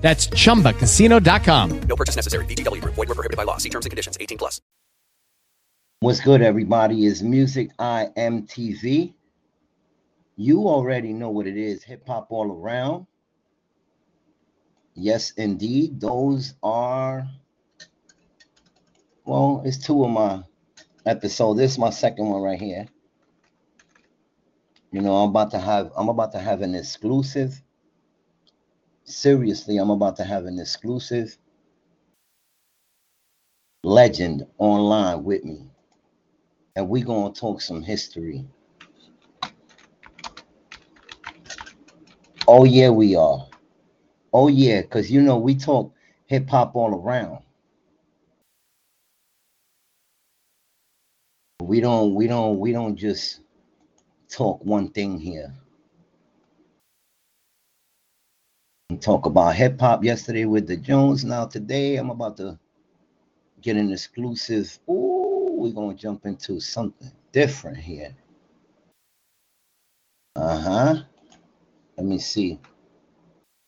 That's chumbacasino.com. No purchase necessary. VGW Group. Void where prohibited by law. See terms and conditions. 18+. What's good, everybody? It's Music I Am TV. You already know what it is. Hip hop all around. Yes, indeed. Those are, well, it's two of my episodes. This is my second one right here. You know, I'm about to have an exclusive. Seriously, I'm about to have an exclusive legend online with me. And we're going to talk some history. Oh, yeah, we are. Oh, yeah, because, you know, we talk hip-hop all around. We don't just talk one thing here. Talk about hip-hop yesterday with the Jones. Now today I'm about to get an exclusive. Ooh, we're going to jump into something different here. Let me see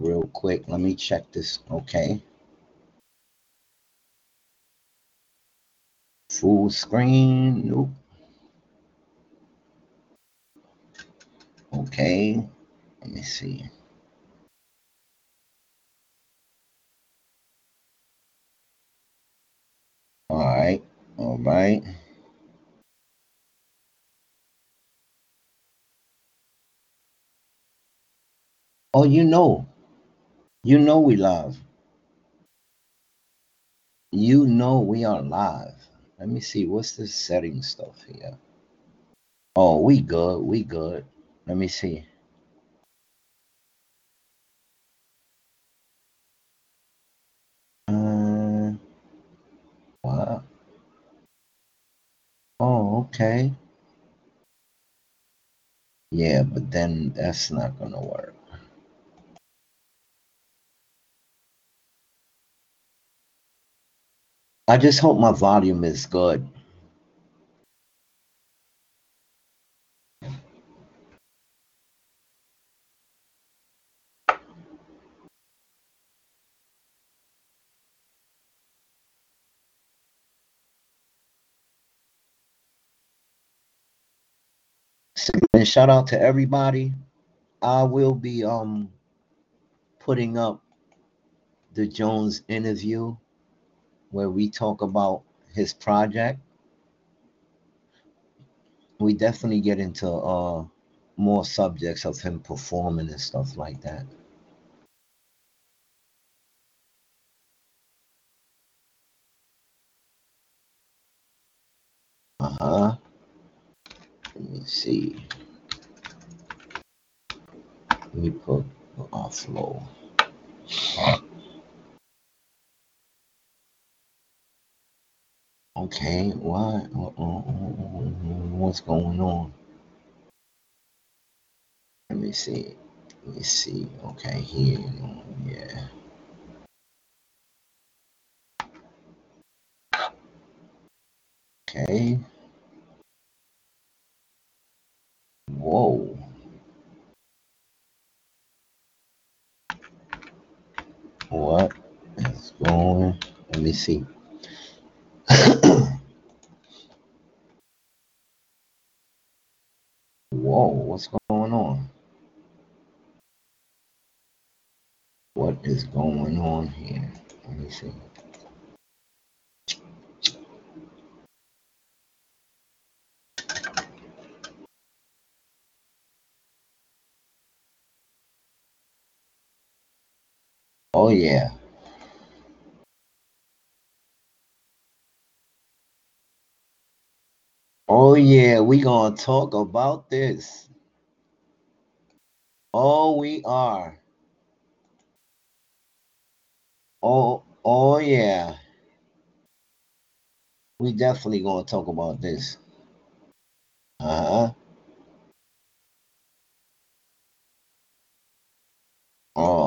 real quick. Let me check this. Okay. Full screen. Nope. Okay. Let me see. All right. Oh, you know we live. You know we are live. Let me see, what's the setting stuff here? Oh, we good. Let me see. Wow. Oh, okay. Yeah, but then that's not gonna work. I just hope my volume is good. And shout out to everybody. I will be putting up the Jones interview where we talk about his project. We definitely get into more subjects of him performing and stuff like that. Let me see. Let me put our flow. Okay, why? What's going on? Let me see. Okay, here. Yeah. Okay. Whoa. What is going on? Let me see. Whoa, what's going on? What is going on here? Let me see. Oh, yeah. Oh, yeah. We're going to talk about this. Oh, we are. Oh, yeah. We definitely gonna talk about this. Oh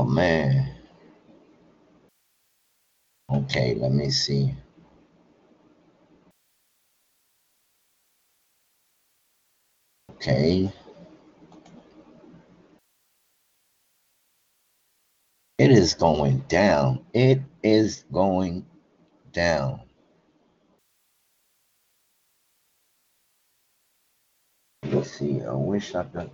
man. Okay, let me see. Okay. It is going down. It is going down. Let's see. I wish I could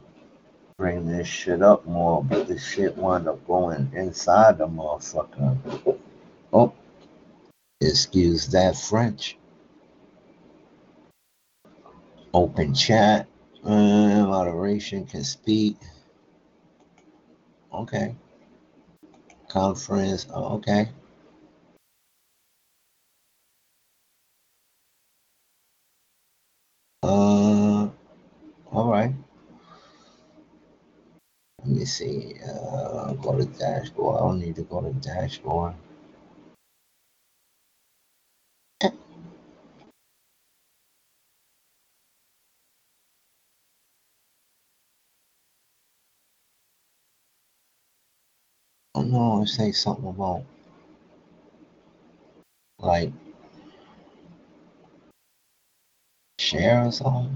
bring this shit up more, but this shit wound up going inside the motherfucker. Oh, excuse that French. Open chat. Moderation can speak. Okay. Conference. Oh, okay. All right. Let me see. Go to dashboard. I don't need to go to dashboard. Oh no, I say something about like share or something.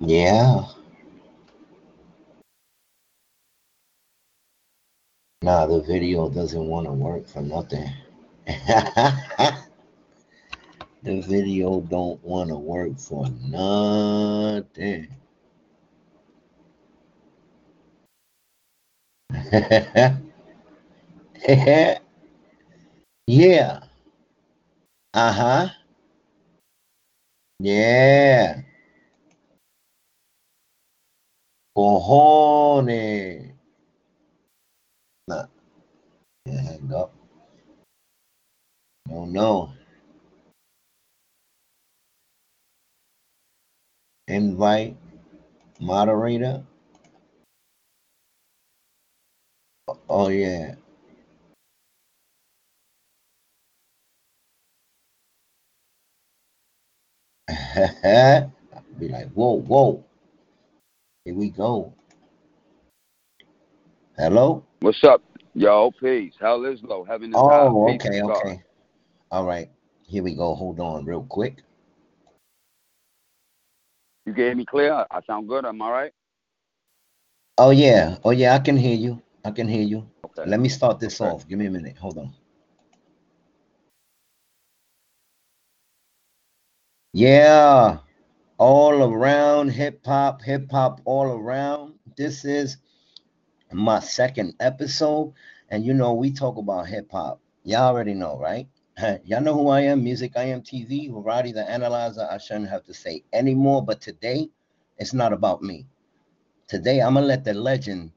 Yeah. Nah, the video doesn't want to work for nothing. The video don't want to work for nothing. Yeah. Uh-huh. Yeah. Cojones. Nah. Yeah, hang up. Oh no. Invite moderator. Oh yeah. I'll be like, whoa, whoa. Here we go. Hello? What's up? Yo, peace. Hell is low. Heaven is high. Oh, okay, okay. All right. Here we go. Hold on real quick. You can hear me clear? I sound good. Am I right? Oh, yeah. Oh, yeah. I can hear you. I can hear you. Okay. Let me start this off. Give me a minute. Hold on. Yeah, all around hip hop all around. This is my second episode, and you know we talk about hip hop. Y'all already know, right? Y'all know who I am. Music I Am TV, Variety the Analyzer. I shouldn't have to say anymore, but today it's not about me. Today I'm gonna let the legend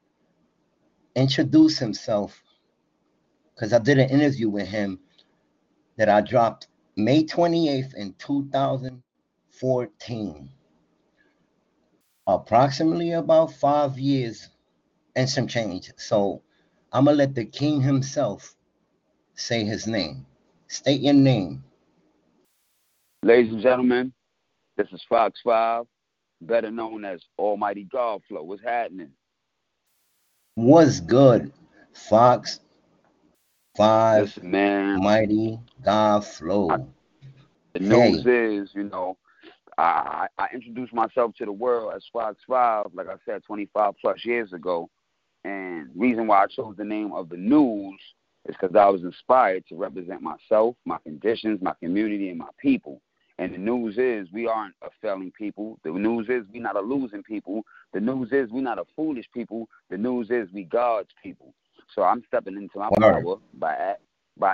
introduce himself, because I did an interview with him that I dropped May 28th in 2014, approximately about 5 years and some change. So I'm going to let the king himself say his name. State your name. Ladies and gentlemen, this is Fox 5, better known as Almighty Gawd Flow. What's happening? What's good, Fox 5, listen, man. Mighty Gawd Flow. The news is, you know, I introduced myself to the world as Fox 5, like I said, 25 plus years ago. And the reason why I chose the name of the news is because I was inspired to represent myself, my conditions, my community, and my people. And the news is we aren't a failing people. The news is we're not a losing people. The news is we're not a foolish people. The news is we God's people. So I'm stepping into my power by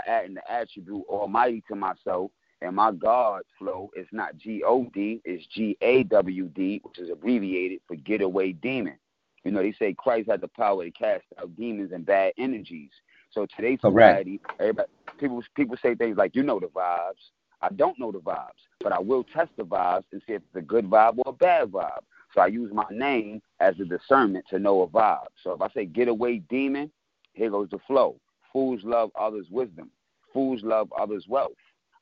adding the attribute Almighty to myself, and my Gawd Flow is not G-O-D, it's G-A-W-D, which is abbreviated for Getaway Demon. You know, they say Christ had the power to cast out demons and bad energies. So today's society, everybody, people say things like, you know the vibes. I don't know the vibes, but I will test the vibes and see if it's a good vibe or a bad vibe. So I use my name as a discernment to know a vibe. So if I say Getaway Demon, here goes the flow. Fools love others' wisdom. fools love others' wealth.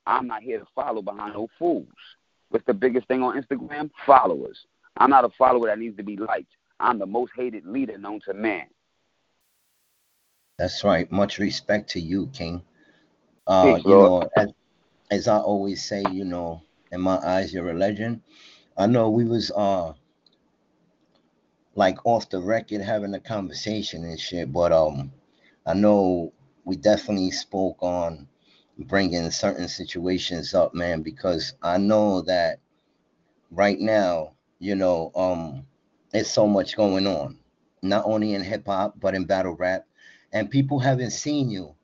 I'm not here to follow behind no fools. What's the biggest thing on Instagram? Followers. I'm not a follower that needs to be liked. I'm the most hated leader known to man. That's right. Much respect to you, King. Thanks, you Lord. Know, as I always say, you know, in my eyes, you're a legend. I know we was like off the record having a conversation and shit, but I know we definitely spoke on bringing certain situations up, man, because I know that right now, you know, there's so much going on, not only in hip hop, but in battle rap. And people haven't seen you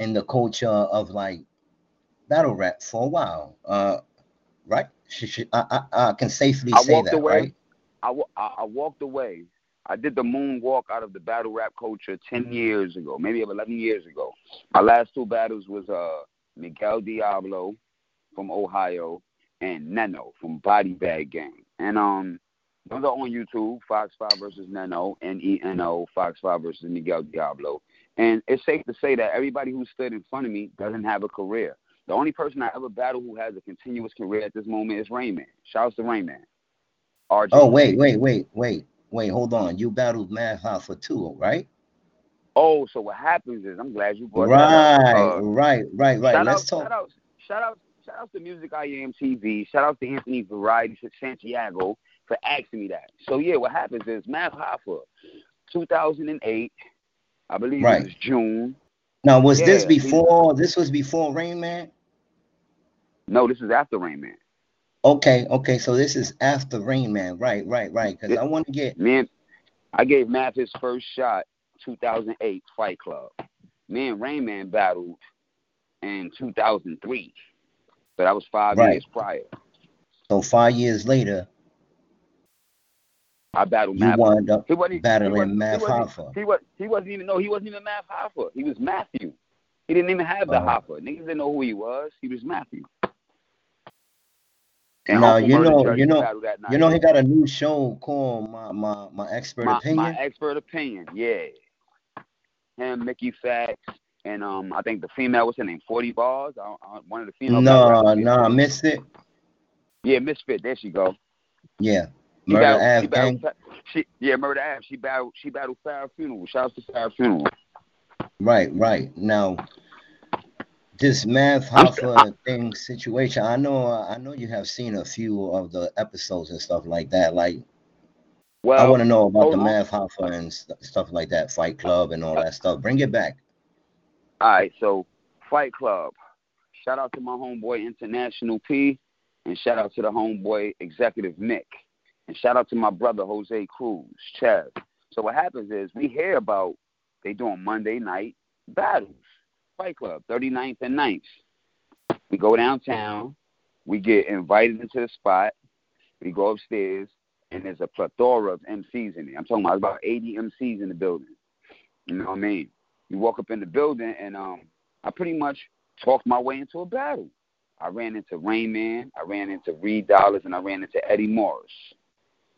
in the culture of like battle rap for a while, right? I can safely say that, right? I walked away. I did the moonwalk out of the battle rap culture 10 years ago, maybe 11 years ago. My last two battles was Miguel Diablo from Ohio and Neno from Body Bag Gang. And those are on YouTube, Fox 5 versus Neno, N-E-N-O, Fox 5 versus Miguel Diablo. And it's safe to say that everybody who stood in front of me doesn't have a career. The only person I ever battled who has a continuous career at this moment is Rain Man. Shouts to Rain Man. RG. Oh, wait, hold on. You battled Math Hoffa too, right? Oh, so what happens is, I'm glad you brought that up. Right. Shout out to Music I Am TV. Shout out to Anthony Variety Santiago for asking me that. So, yeah, what happens is Math Hoffa, 2008, I believe it was June. Now, this was before Rain Man? No, this is after Rain Man. Okay, so this is after Rain Man, right, because I want to get... Man, I gave Math his first shot, 2008, Fight Club. Me and Rain Man battled in 2003, but that was 5 years prior. So 5 years later... I battled Math. You wound up battling Math Hoffa. He wasn't even Math Hoffa. He was Matthew. He didn't even have the Hoffa. Niggas didn't know who he was. He was Matthew. And now you know he got a new show called My Expert Opinion. Yeah. Him, Mickey Facts, and I think the female, what's her name? 40 Bars. One of the female. No, Misfit. Yeah, Misfit. There she go. Yeah. Murda Ab. She battled Fire Funeral. Shouts to Fire Funeral. Right. Now, this Math Hoffa thing situation. I know you have seen a few of the episodes and stuff like that. Like, well, I want to know about the Math Hoffa and stuff like that. Fight Club and all that stuff. Bring it back. All right. So, Fight Club. Shout out to my homeboy International P, and shout out to the homeboy Executive Nick. And shout out to my brother, Jose Cruz, Chaz. So what happens is we hear about they doing Monday night battles. Fight Club, 39th and 9th. We go downtown. We get invited into the spot. We go upstairs, and there's a plethora of MCs in there. I'm talking about 80 MCs in the building. You know what I mean? You walk up in the building, and I pretty much talked my way into a battle. I ran into Rain Man. I ran into Reed Dollars, and I ran into Eddie Morris.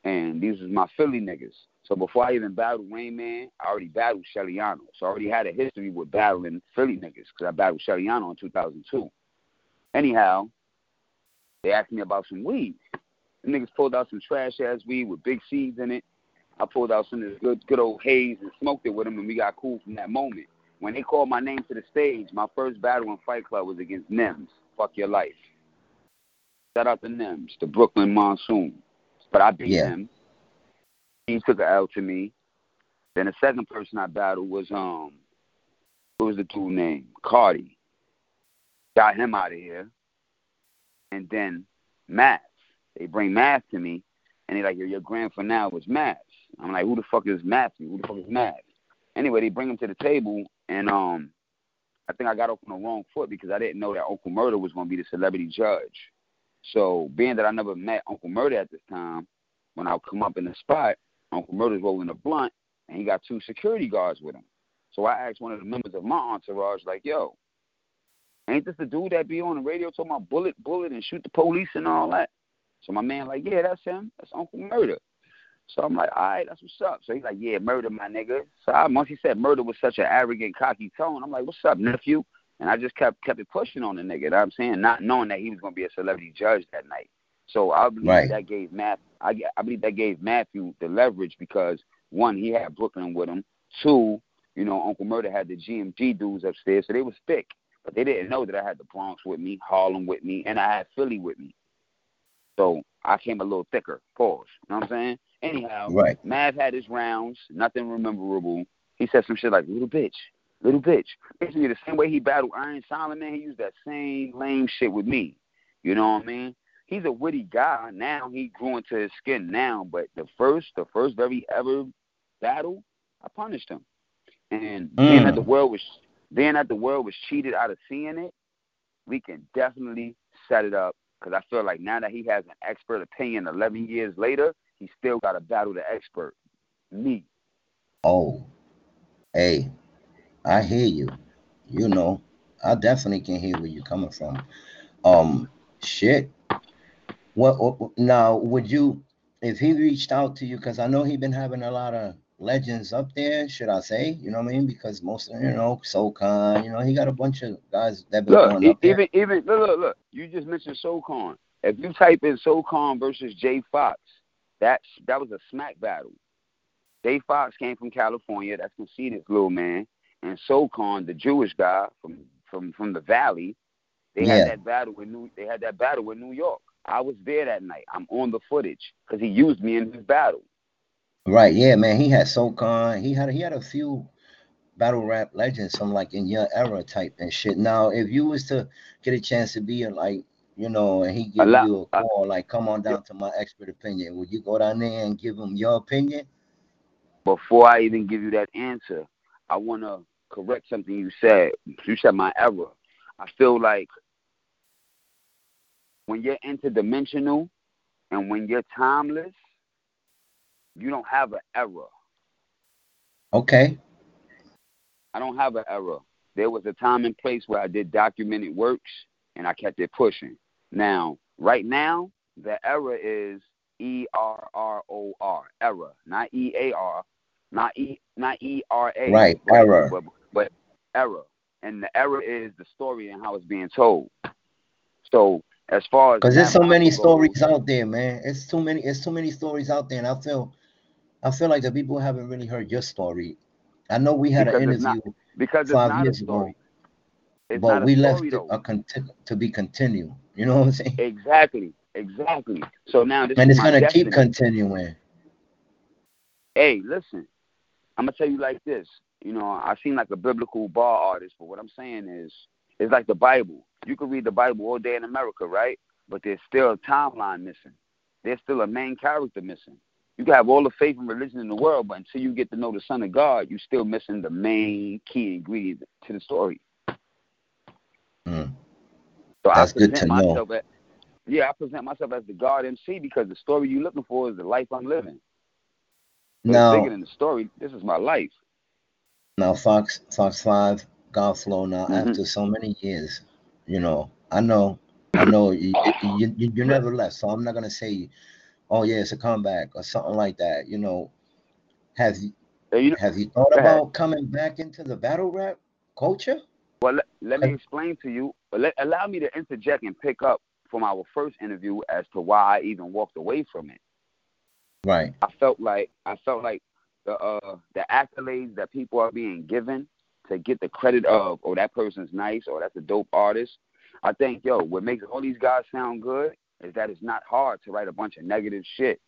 And these was my Philly niggas. So before I even battled Rain Man, I already battled Sheliano. So I already had a history with battling Philly niggas because I battled Sheliano in 2002. Anyhow, they asked me about some weed. The niggas pulled out some trash-ass weed with big seeds in it. I pulled out some of this good old haze and smoked it with them, and we got cool from that moment. When they called my name to the stage, my first battle in Fight Club was against Nems. Fuck your life. Shout out to Nems, the Brooklyn Monsoon. But I beat him. He took an L to me. Then the second person I battled was, what was the dude name? Cardi. Got him out of here. And then Math. They bring Math to me, and they're like, your grand finale was Math. I'm like, who the fuck is Math? Anyway, they bring him to the table, and I think I got off on the wrong foot because I didn't know that Uncle Murda was going to be the celebrity judge. So, being that I never met Uncle Murda at this time, when I come up in the spot, Uncle Murda's rolling a blunt, and he got two security guards with him. So I asked one of the members of my entourage, like, yo, ain't this the dude that be on the radio talking about bullet, and shoot the police and all that? So my man like, yeah, that's him. That's Uncle Murda. So I'm like, all right, that's what's up. So he's like, yeah, Murda, my nigga. So once he said Murda with such an arrogant, cocky tone, I'm like, what's up, nephew? And I just kept it pushing on the nigga, you know what I'm saying? Not knowing that he was going to be a celebrity judge that night. So I believe that gave Matthew the leverage because, one, he had Brooklyn with him. Two, you know, Uncle Murda had the GMG dudes upstairs, so they was thick. But they didn't know that I had the Bronx with me, Harlem with me, and I had Philly with me. So I came a little thicker. Pause. You know what I'm saying? Anyhow, Mav had his rounds, nothing memorable. He said some shit like, little bitch. Basically, the same way he battled Iron Solomon, he used that same lame shit with me. You know what I mean? He's a witty guy. Now he grew into his skin now, but the first very ever battle, I punished him. And being that the world was cheated out of seeing it, we can definitely set it up because I feel like now that he has an expert opinion 11 years later, he still got to battle the expert, me. Oh, hey, I hear you. You know, I definitely can hear where you're coming from. Shit. What now, would you, if he reached out to you, because I know he's been having a lot of legends up there, should I say? You know what I mean? Because most of, you know, Socon, you know, he got a bunch of guys that been going up there. Look, you just mentioned Socon. If you type in Socon versus Jay Fox, that was a smack battle. Jay Fox came from California, that's conceded little man, and Socon, the Jewish guy from the Valley, they had that battle in New York. I was there that night. I'm on the footage because he used me in his battle. Right, yeah, man. He had Socon. He had a few battle rap legends, some like in your era type and shit. Now, if you was to get a chance to be like, you know, and he give you a call, like, come on down to my expert opinion, would you go down there and give him your opinion? Before I even give you that answer, I want to correct something you said. You said my era. I feel like when you're interdimensional and when you're timeless, you don't have an era. Okay. I don't have an era. There was a time and place where I did documented works and I kept it pushing. Now, right now, the era is ERROR, era, not EAR, not ERA. Right, era. But era. And the era is the story and how it's being told. So, as far as because there's so many stories out there, man. It's too many stories out there, and I feel like the people haven't really heard your story. I know we had an interview 5 years ago, but we left it to be continued. You know what I'm saying? Exactly. So now this, and it's gonna keep continuing. Hey, listen, I'm gonna tell you like this. You know, I seem like a biblical bar artist, but what I'm saying is, it's like the Bible. You can read the Bible all day in America, right? But there's still a timeline missing. There's still a main character missing. You can have all the faith and religion in the world, but until you get to know the Son of God, you're still missing the main key ingredient to the story. Mm. So that's good to know. I present myself as the God MC because the story you're looking for is the life I'm living. Now, bigger than the story, this is my life. Now, Fox 5, Gawd Flow. Now, after so many years, you know, I know you never left, so I'm not gonna say, oh yeah, it's a comeback or something like that. You know, have you thought about coming back into the battle rap culture? Well, let me explain to you. Allow me to interject and pick up from our first interview as to why I even walked away from it. Right. I felt like the accolades that people are being given, to get the credit of, oh, that person's nice, or that's a dope artist. I think, what makes all these guys sound good is that it's not hard to write a bunch of negative shit.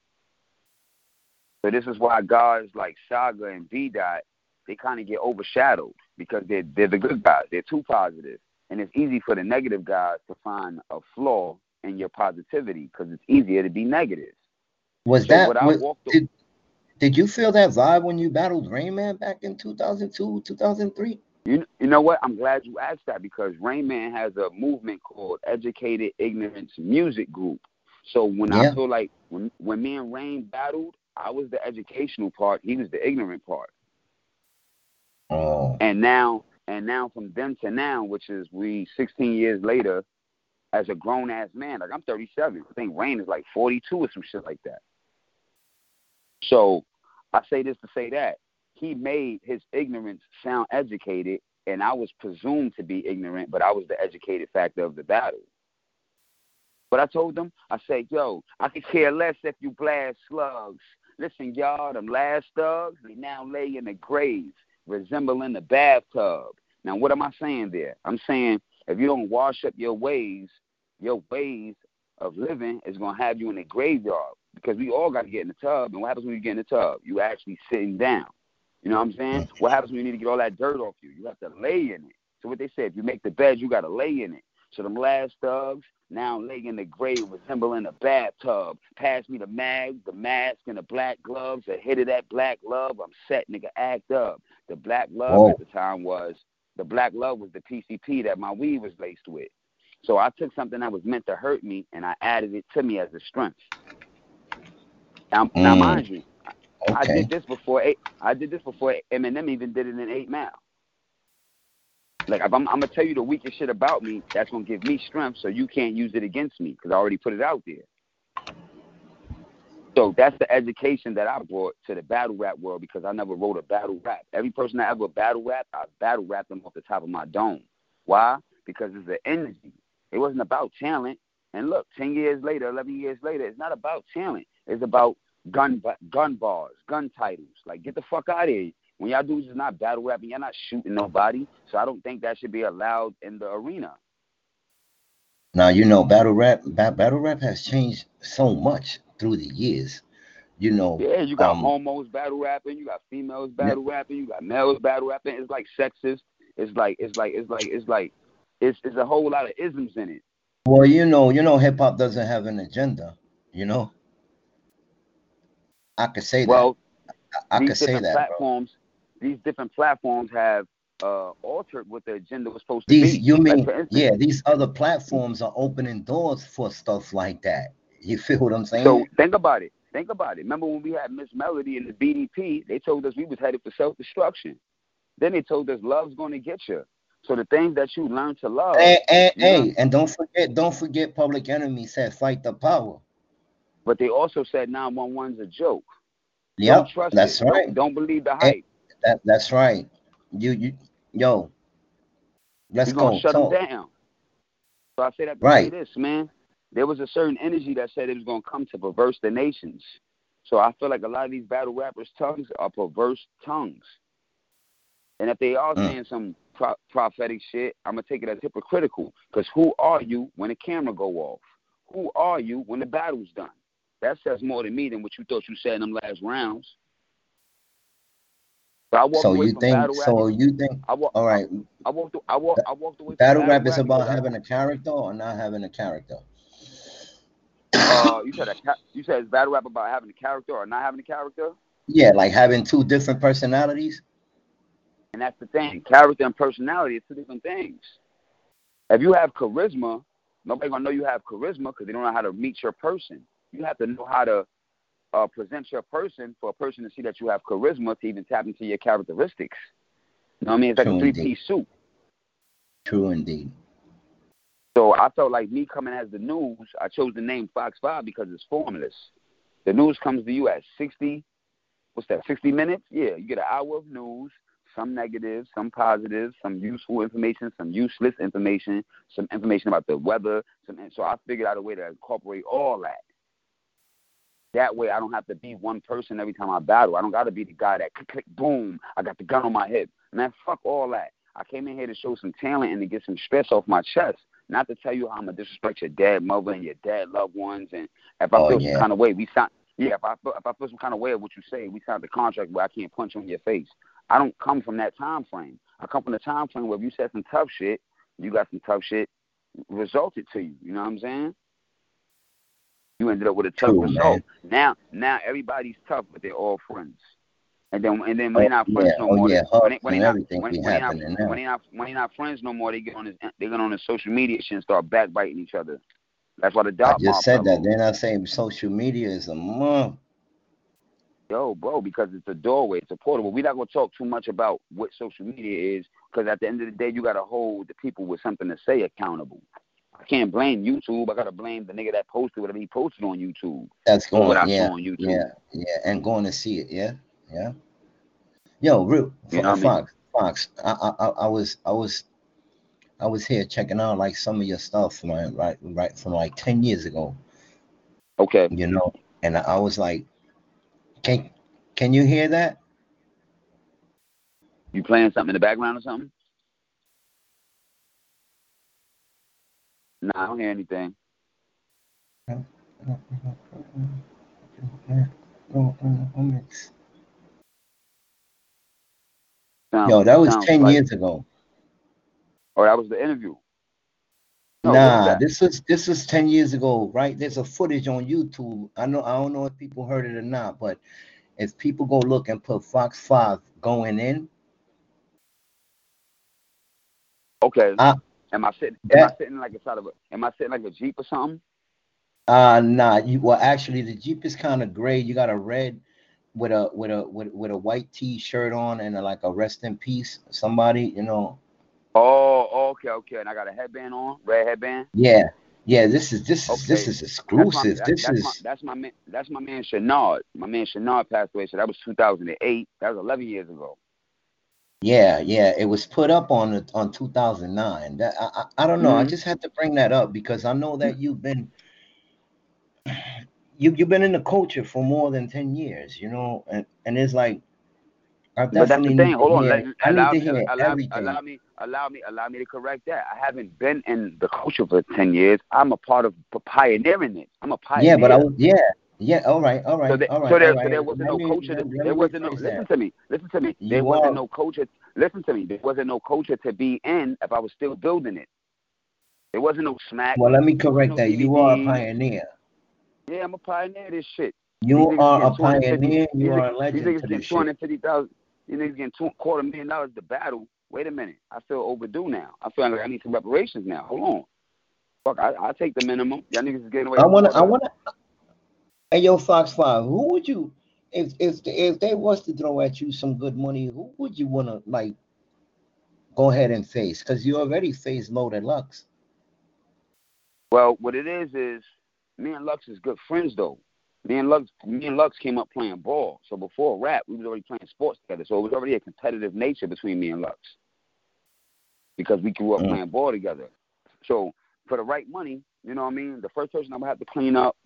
So this is why guys like Saga and V Dot, they kind of get overshadowed because they're the good guys. They're too positive. And it's easy for the negative guys to find a flaw in your positivity because it's easier to be negative. Did you feel that vibe when you battled Rain Man back in 2002, 2003? You know what? I'm glad you asked that because Rain Man has a movement called Educated Ignorance Music Group. So I feel like when me and Rain battled, I was the educational part. He was the ignorant part. Oh. And now from then to now, which is 16 years later, as a grown-ass man, like I'm 37. I think Rain is like 42 or some shit like that. So I say this to say that he made his ignorance sound educated and I was presumed to be ignorant, but I was the educated factor of the battle. But I told them, I said, yo, I could care less if you blast slugs. Listen, y'all, them last thugs, they now lay in the grave, resembling the bathtub. Now, what am I saying there? I'm saying if you don't wash up your ways of living is going to have you in the graveyard, because we all got to get in the tub. And what happens when you get in the tub? You actually sitting down. You know what I'm saying? What happens when you need to get all that dirt off you? You have to lay in it. So what they said, if you make the bed, you got to lay in it. So them last thugs now lay in the grave resembling a bathtub. Pass me the mag, the mask, and the black gloves. A hit of that black love, I'm set, nigga, act up. The black love at the time was, the black love was the PCP that my weed was laced with. So I took something that was meant to hurt me, and I added it to me as a strength. Now mind you, I did this before Eminem even did it in 8 Mile. Like, if I'm going to tell you the weakest shit about me, that's going to give me strength so you can't use it against me because I already put it out there. So that's the education that I brought to the battle rap world, because I never wrote a battle rap. Every person I ever battle rap, I battle rap them off the top of my dome. Why? Because it's the energy. It wasn't about talent. And look, 10 years later, 11 years later, it's not about talent. It's about gun bars, gun titles. Like, get the fuck out of here. When y'all dudes is not battle rapping, y'all not shooting nobody. So I don't think that should be allowed in the arena. Now, you know, battle rap has changed so much through the years. You know. Yeah, you got homos battle rapping. You got females battle rapping. You got males battle rapping. It's like sexist. It's a whole lot of isms in it. Well, you know, hip hop doesn't have an agenda. You know. I could say that. Well, I could say that. Platforms. Bro. These different platforms have altered what the agenda was supposed to be. You mean, like, instance, these other platforms are opening doors for stuff like that. You feel what I'm saying? So think about it. Remember when we had Miss Melody in the BDP, they told us we was headed for self-destruction. Then they told us love's going to get you. So the things that you learn to love. And don't forget Public Enemy said fight the power. But they also said 911's a joke. Yep, that's right. Don't believe the hype. That's right. Yo. Let's go. Gonna shut them down. So I say that to say this, man. There was a certain energy that said it was gonna come to perverse the nations. So I feel like a lot of these battle rappers' tongues are perverse tongues. And if they are saying some prophetic shit, I'm gonna take it as hypocritical. Because who are you when the camera go off? Who are you when the battle's done? That says more to me than what you thought you said in them last rounds. But I walked away from battle rap. So you think? All right. I walked away. Battle rap is about having a character or not having a character. You said it's battle rap about having a character or not having a character. Yeah, like having two different personalities. And that's the thing. Character and personality are two different things. If you have charisma, nobody's gonna know you have charisma because they don't know how to meet your person. You have to know how to present your person for a person to see that you have charisma to even tap into your characteristics. You know what I mean? It's like a three-piece suit. True indeed. So I felt like me coming as the news, I chose the name Fox 5 because it's formless. The news comes to you at 60 minutes? Yeah, you get an hour of news, some negatives, some positives, some useful information, some useless information, some information about the weather. So I figured out a way to incorporate all that. That way, I don't have to be one person every time I battle. I don't got to be the guy that click, click, boom, I got the gun on my hip. Man, fuck all that. I came in here to show some talent and to get some stress off my chest, not to tell you how I'm going to disrespect your dead mother and your dead loved ones. And if I feel some kind of way, we sign. Yeah, if I feel some kind of way of what you say, we signed the contract where I can't punch you in your face. I don't come from that time frame. I come from the time frame where if you said some tough shit, you got some tough shit resulted to you. You know what I'm saying? You ended up with a tough result. Man. Now everybody's tough, but they're all friends. And then when they're not friends no more, when they're not friends no more, they get on the social media shit and start backbiting each other. That's why the dog. I just said that. They're not saying social media is a mom. Yo, bro, because it's a doorway, it's a portal. We're not gonna talk too much about what social media is, because at the end of the day, you gotta hold the people with something to say accountable. I can't blame YouTube. I got to blame the nigga that posted whatever he posted on YouTube. That's going on YouTube. Yeah, and going to see it, yeah. Yo, real, you know Fox, Fox, I was here checking out like some of your stuff from right from like 10 years ago. Okay. You know, and I was like, can you hear that? You playing something in the background or something? No, I don't hear anything. No, that was 10 years ago. Oh, that was the interview. No, nah, this was 10 years ago, right? There's a footage on YouTube. I don't know if people heard it or not, but if people go look and put Fox 5 going in. Okay. Am I sitting like a Jeep or something? Nah. Actually, the Jeep is kind of gray. You got a red with a white T-shirt on and like a rest in peace somebody, you know. Oh, okay. And I got a headband on, red headband. Yeah. This is exclusive. That's my man Shenard. My man Shenard passed away. So that was 2008. That was 11 years ago. Yeah. It was put up on 2009. That I don't know. Mm-hmm. I just had to bring that up because I know that you've been you've been in the culture for more than 10 years, you know, and it's like. But that's the thing. Hold on. Allow me to correct that. I haven't been in the culture for 10 years. I'm a part of pioneering it. I'm a pioneer. Yeah, but yeah. All right. So there wasn't no culture. There wasn't no. Listen to me. There wasn't no culture. Listen to me. There wasn't no culture to be in if I was still building it. There wasn't no smack. Well, let me correct that. You are a pioneer. Yeah, I'm a pioneer. This shit. You are a pioneer. You are a legend. These niggas getting 250,000. You niggas getting $250,000 to battle. Wait a minute. I feel overdue now. I feel like I need some reparations now. Hold on. Fuck, I'll take the minimum. Y'all niggas is getting away. I wanna. Hey, yo, Fox 5, who would you, if they was to throw at you some good money, who would you wanna, like, go ahead and face? Because you already faced Loaded Lux. Well, what it is me and Lux is good friends, though. Me and Lux came up playing ball. So before rap, we was already playing sports together. So it was already a competitive nature between me and Lux because we grew up playing ball together. So for the right money, you know what I mean? The first person I'm going to have to clean up,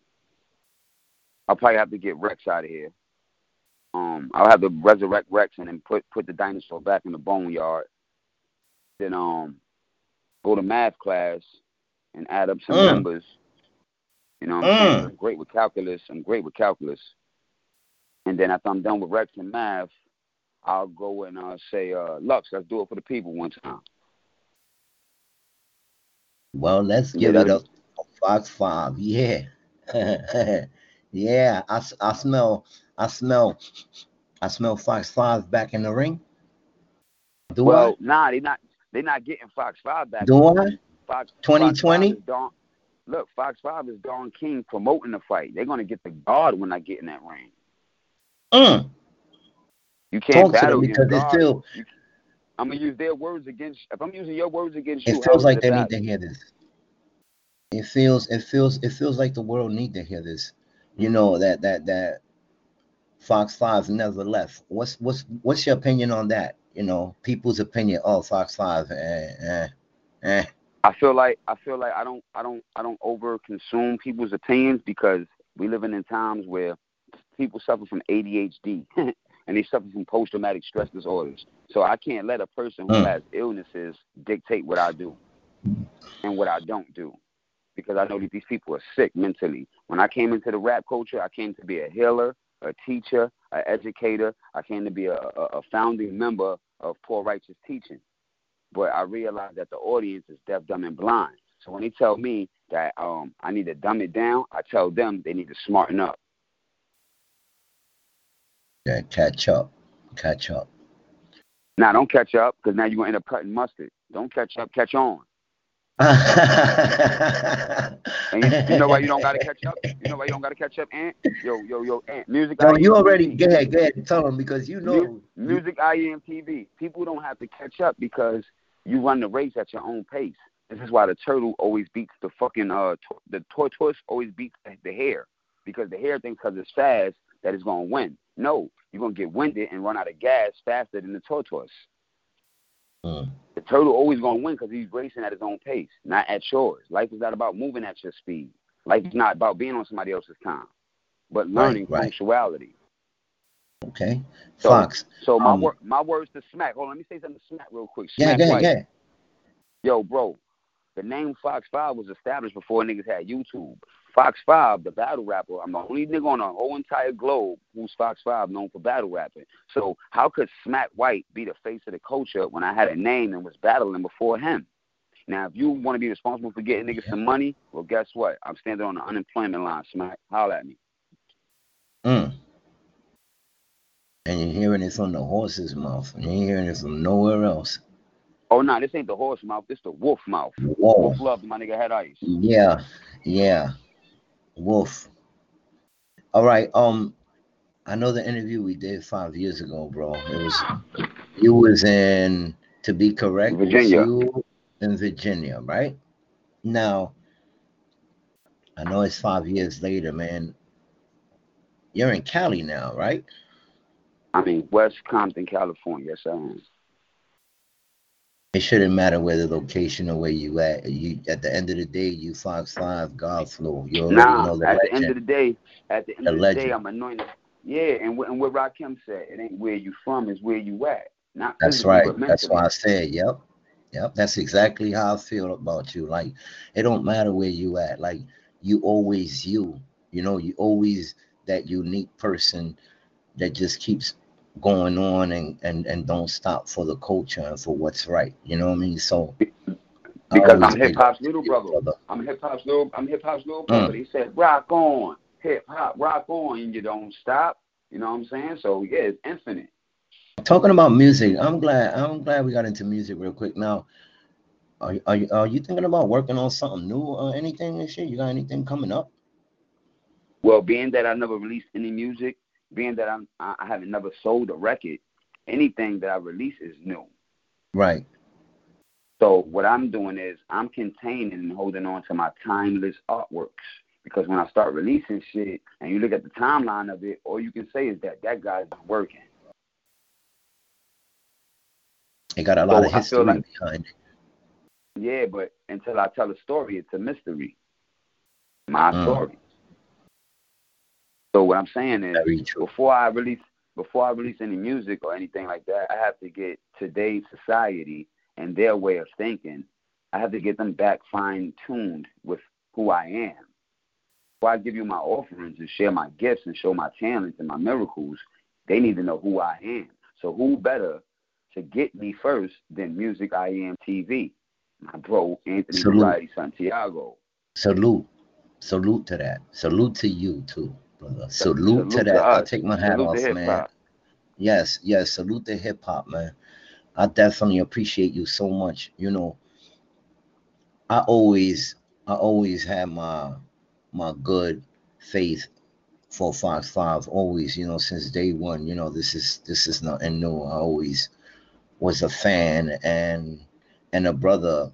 I'll probably have to get Rex out of here. I'll have to resurrect Rex and then put the dinosaur back in the boneyard. Then go to math class and add up some numbers. You know what I'm saying? I'm great with calculus. And then after I'm done with Rex and math, I'll go and I'll say, Lux, let's do it for the people one time. Well, let's give it up for Fox 5. Yeah. Yeah, I smell Fox 5 back in the ring. They're not getting Fox 5 back. Do I? Fox 2020? Look, Fox 5 is Don King promoting the fight. They're going to get the guard when I get in that ring. You can't battle because it's still. I'm going to use their words against. If I'm using your words against you, it feels like they need to hear this. It feels like the world need to hear this. You know that Fox 5 never left. What's your opinion on that? You know, people's opinion. Oh, Fox 5. I feel like I don't over consume people's opinions because we living in times where people suffer from ADHD and they suffer from post traumatic stress disorders. So I can't let a person who has illnesses dictate what I do and what I don't do because I know that these people are sick mentally. When I came into the rap culture, I came to be a healer, a teacher, an educator. I came to be a founding member of Poor Righteous Teaching. But I realize that the audience is deaf, dumb, and blind. So when they tell me that I need to dumb it down, I tell them they need to smarten up. Yeah, catch up. Nah, don't catch up, because now you're going to end up cutting mustard. Don't catch up, catch on. And you know why you don't got to catch up? You know why you don't got to catch up, Ant? Yo, Ant. Music I Am TV. You already, go ahead and tell them because you know. Music I Am TV. People don't have to catch up because you run the race at your own pace. This is why the turtle always beats the fucking, the tortoise always beats the hare because the hare thinks because it's fast that it's going to win. No, you're going to get winded and run out of gas faster than the tortoise. The turtle always going to win because he's racing at his own pace, not at yours. Life is not about moving at your speed. Life is not about being on somebody else's time, but learning punctuality. Okay. Fox. So my words to Smack. Hold on, let me say something to Smack real quick. Smack yeah. Yo, bro, the name Fox 5 was established before niggas had YouTube. Fox 5, the battle rapper, I'm the only nigga on the whole entire globe who's Fox 5 known for battle rapping. So how could Smack White be the face of the culture when I had a name and was battling before him? Now, if you want to be responsible for getting niggas some money, well, guess what? I'm standing on the unemployment line, Smack. Holler at me. And you're hearing this on the horse's mouth. You ain't hearing this from nowhere else. Oh, no, this ain't the horse mouth. This the wolf mouth. Wolf loved my nigga had ice. Yeah. Wolf. All right. I know the interview we did 5 years ago, bro. You was in, to be correct, Virginia. You in Virginia, right? Now, I know it's 5 years later, man. You're in Cali now, right? I'm in West Compton, California. Yes, I am. It shouldn't matter whether the location or where you at. You, at the end of the day, you Fox 5, God Flow. You already know the legend. At the end of the day, I'm anointed. Yeah, and what Rakim said, it ain't where you from, it's where you at. Not that's right. That's why I said, yep. That's exactly how I feel about you. Like, it don't matter where you at. Like, you always you. You know, you always that unique person that just keeps going on and don't stop for the culture and for what's right. You know what I mean? So because I'm hip hop's little brother. I'm hip hop's little brother. He said, rock on, hip hop, rock on, and you don't stop. You know what I'm saying? So yeah, it's infinite. Talking about music, I'm glad we got into music real quick. Now, are you thinking about working on something new or anything and shit? You got anything coming up? Well, being that I never released any music, being that I haven't never sold a record, anything that I release is new. Right. So what I'm doing is I'm containing and holding on to my timeless artworks, because when I start releasing shit and you look at the timeline of it, all you can say is that guy's been working. It got a lot of history behind it. Yeah, but until I tell a story, it's a mystery. My story. So what I'm saying is, before I release any music or anything like that, I have to get today's society and their way of thinking. I have to get them back fine-tuned with who I am. Before I give you my offerings and share my gifts and show my talents and my miracles, they need to know who I am. So who better to get me first than Music I Am TV? My bro, Anthony Variety Santiago. Salute to that. Salute to you, too. Brother. Salute to that. I take my hat off, man. Yes. Salute to hip hop, man. I definitely appreciate you so much. You know, I always had my good faith for Fox 5. Always, you know, since day one. You know, this is nothing new. I always was a fan and a brother.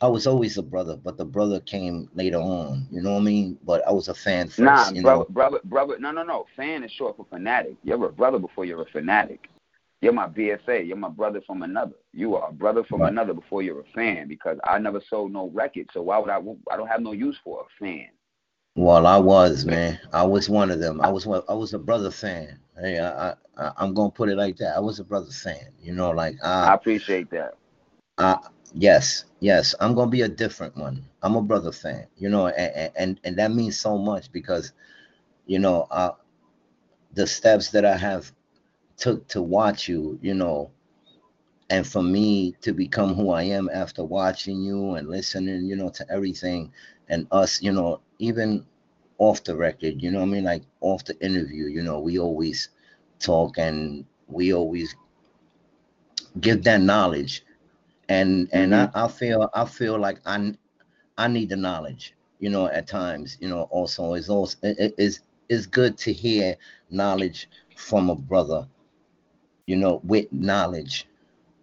I was always a brother, but the brother came later on. You know what I mean? But I was a fan first. Brother. No. Fan is short for fanatic. You're a brother before you're a fanatic. You're my BFA. You're my brother from another. You are a brother from another before you're a fan, because I never sold no record. So why would I don't have no use for a fan. Well, I was, man. I was one of them. I was a brother fan. Hey, I'm going to put it like that. I was a brother fan. You know, like I appreciate that. Yes. I'm going to be a different one. I'm a brother fan, you know, and that means so much, because, you know, the steps that I have took to watch you, you know, and for me to become who I am after watching you and listening, you know, to everything, and us, you know, even off the record, you know what I mean? Like off the interview, you know, we always talk and we always give that knowledge. And I feel like I need the knowledge, you know, at times, you know. Also, it's good to hear knowledge from a brother, you know, with knowledge,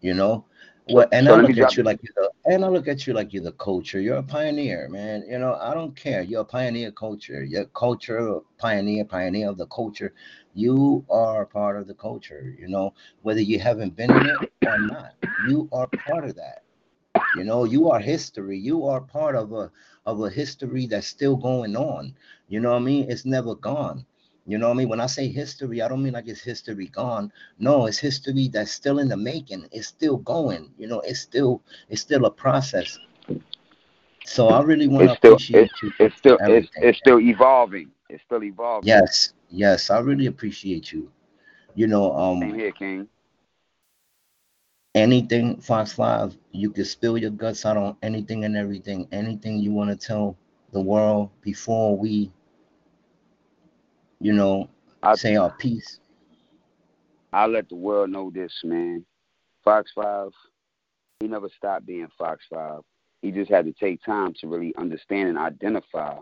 you know. Well, and so I look at you like you're the And I look at you like you're the culture. You're a pioneer, man. You know, I don't care. You're a pioneer culture. Your culture, pioneer of the culture. You are part of the culture, you know, whether you haven't been in it or not. You are part of that. You know, you are history. You are part of a history that's still going on. You know what I mean? It's never gone. You know what I mean? When I say history, I don't mean like it's history gone. No, it's history that's still in the making. It's still going. You know, it's still a process. So I really want to appreciate you. It's still evolving. It's still evolving. Yes, yes, I really appreciate you. You know, Same here, King. Anything, Fox 5, you can spill your guts out on anything and everything. Anything you want to tell the world before we, you know, say our piece. I let the world know this, man. Fox 5, he never stopped being Fox 5. He just had to take time to really understand and identify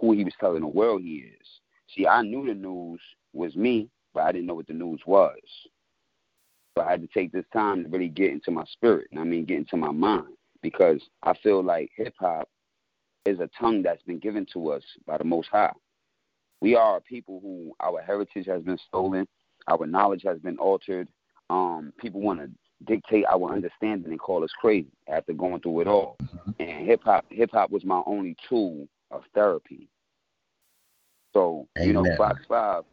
who he was telling the world he is. See, I knew the news was me, but I didn't know what the news was. So I had to take this time to really get into my spirit, and I mean get into my mind, because I feel like hip-hop is a tongue that's been given to us by the Most High. We are people who our heritage has been stolen, our knowledge has been altered. People want to dictate our understanding and call us crazy after going through it all. And hip-hop was my only tool of therapy. So, you know, Fox 5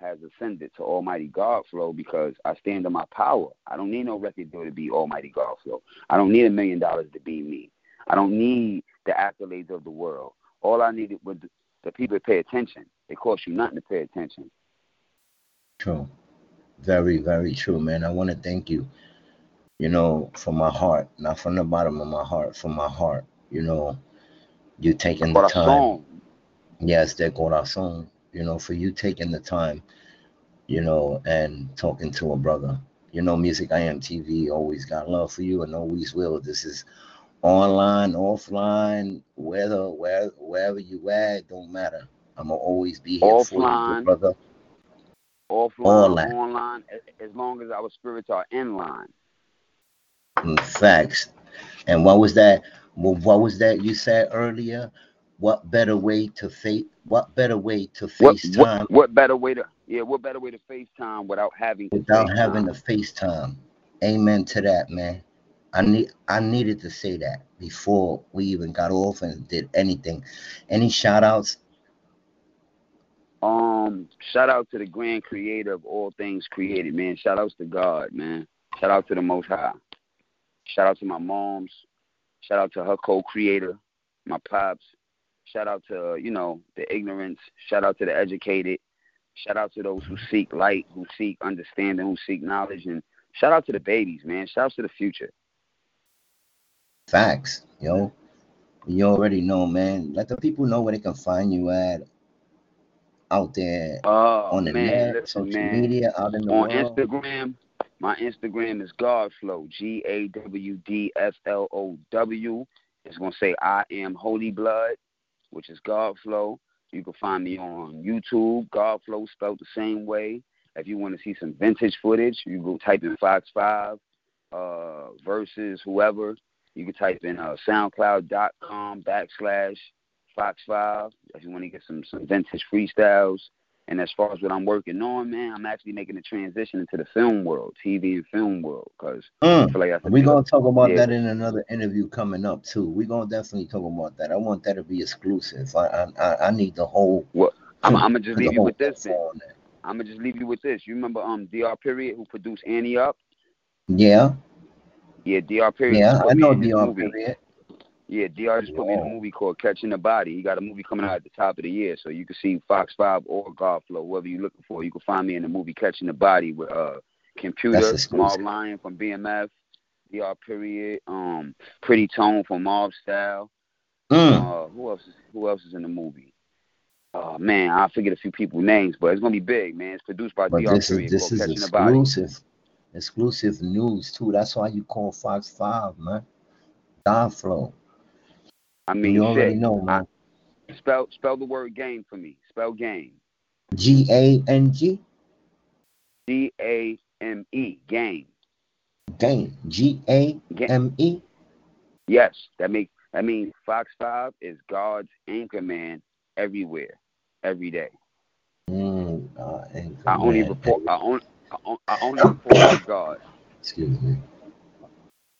has ascended to Almighty Gawd Flow because I stand in my power. I don't need no record deal to be Almighty Gawd Flow. I don't need $1 million to be me. I don't need the accolades of the world. All I needed was the people to pay attention. It costs you nothing to pay attention. True. Very, very true, man. I want to thank you, you know, from my heart, not from the bottom of my heart, from my heart, you know, you taking the time. Yes, that corazón. You know, for you taking the time, you know, and talking to a brother. You know, Music I Am TV always got love for you and always will. This is online, offline, wherever you at, don't matter. I'm going to always be here for you, brother. Offline, online, as long as our spirits are in line. Facts. And what was that you said earlier? What better way to FaceTime? What better way to FaceTime without having to FaceTime? Amen to that, man. I needed to say that before we even got off and did anything. Any shout outs? Shout out to the grand creator of all things created, man. Shout outs to God, man. Shout out to the Most High. Shout out to my moms. Shout out to her co-creator, my pops. Shout out to, you know, the ignorance. Shout out to the educated. Shout out to those who seek light, who seek understanding, who seek knowledge. And shout out to the babies, man. Shout out to the future. Facts, yo. You already know, man. Let the people know where they can find you at out there on the net, listen, social media, out in the world. On Instagram, my Instagram is Gawdflow, GAWDFLOW. It's going to say I Am Holy Blood, which is Gawd Flow. You can find me on YouTube, Gawd Flow spelled the same way. If you want to see some vintage footage, you go type in Fox 5 versus whoever. You can type in soundcloud.com/Fox 5 if you want to get some vintage freestyles. And as far as what I'm working on, man, I'm actually making a transition into the film world, TV and film world, because I feel like that's we're going to talk about that in another interview coming up, too. We're going to definitely talk about that. I want that to be exclusive. I need the whole... Well, I'm going to just leave you with this, man. I'm going to just leave you with this. You remember DR Period, who produced Annie Up? Yeah. Yeah, DR Period. Yeah, I know DR Period. Yeah, DR just put me in a movie called Catching the Body. He got a movie coming out at the top of the year, so you can see Fox 5 or Gawd Flow, whoever you're looking for. You can find me in the movie Catching the Body with Computer, Small Lion from BMF, DR Period, Pretty Tone from Mob Style. Who else is in the movie? Oh, man, I forget a few people's names, but it's going to be big, man. It's produced by DR Period. This is exclusive news, too. That's why you call Fox 5, man. Gawd Flow. I mean, you already know, man. Spell the word game for me. Spell game. G-A-N-G? G-A-M-E. Game. Game. G-A-M-E? Yes, that means Fox 5 is God's anchor man everywhere, every day. I only report to God. Excuse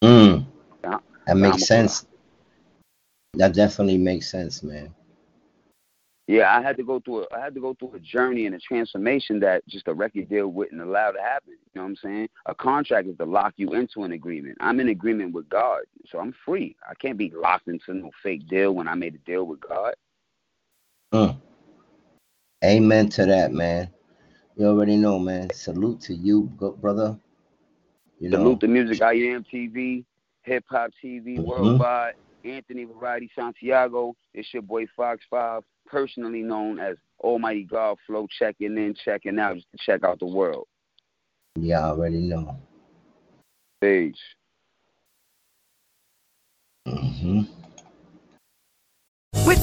me. That makes sense. That definitely makes sense, man. Yeah, I had to go through a journey and a transformation that just a record deal wouldn't allow to happen. You know what I'm saying? A contract is to lock you into an agreement. I'm in agreement with God, so I'm free. I can't be locked into no fake deal when I made a deal with God. Amen to that, man. You already know, man. Salute to you, brother. You know. Salute to Music I Am TV, Hip Hop TV Worldwide, Anthony Variety Santiago. It's your boy Fox 5. Personally known as Almighty Gawd Flow, checking in, checking out, just to check out the world. Yeah, I already know. Peace. With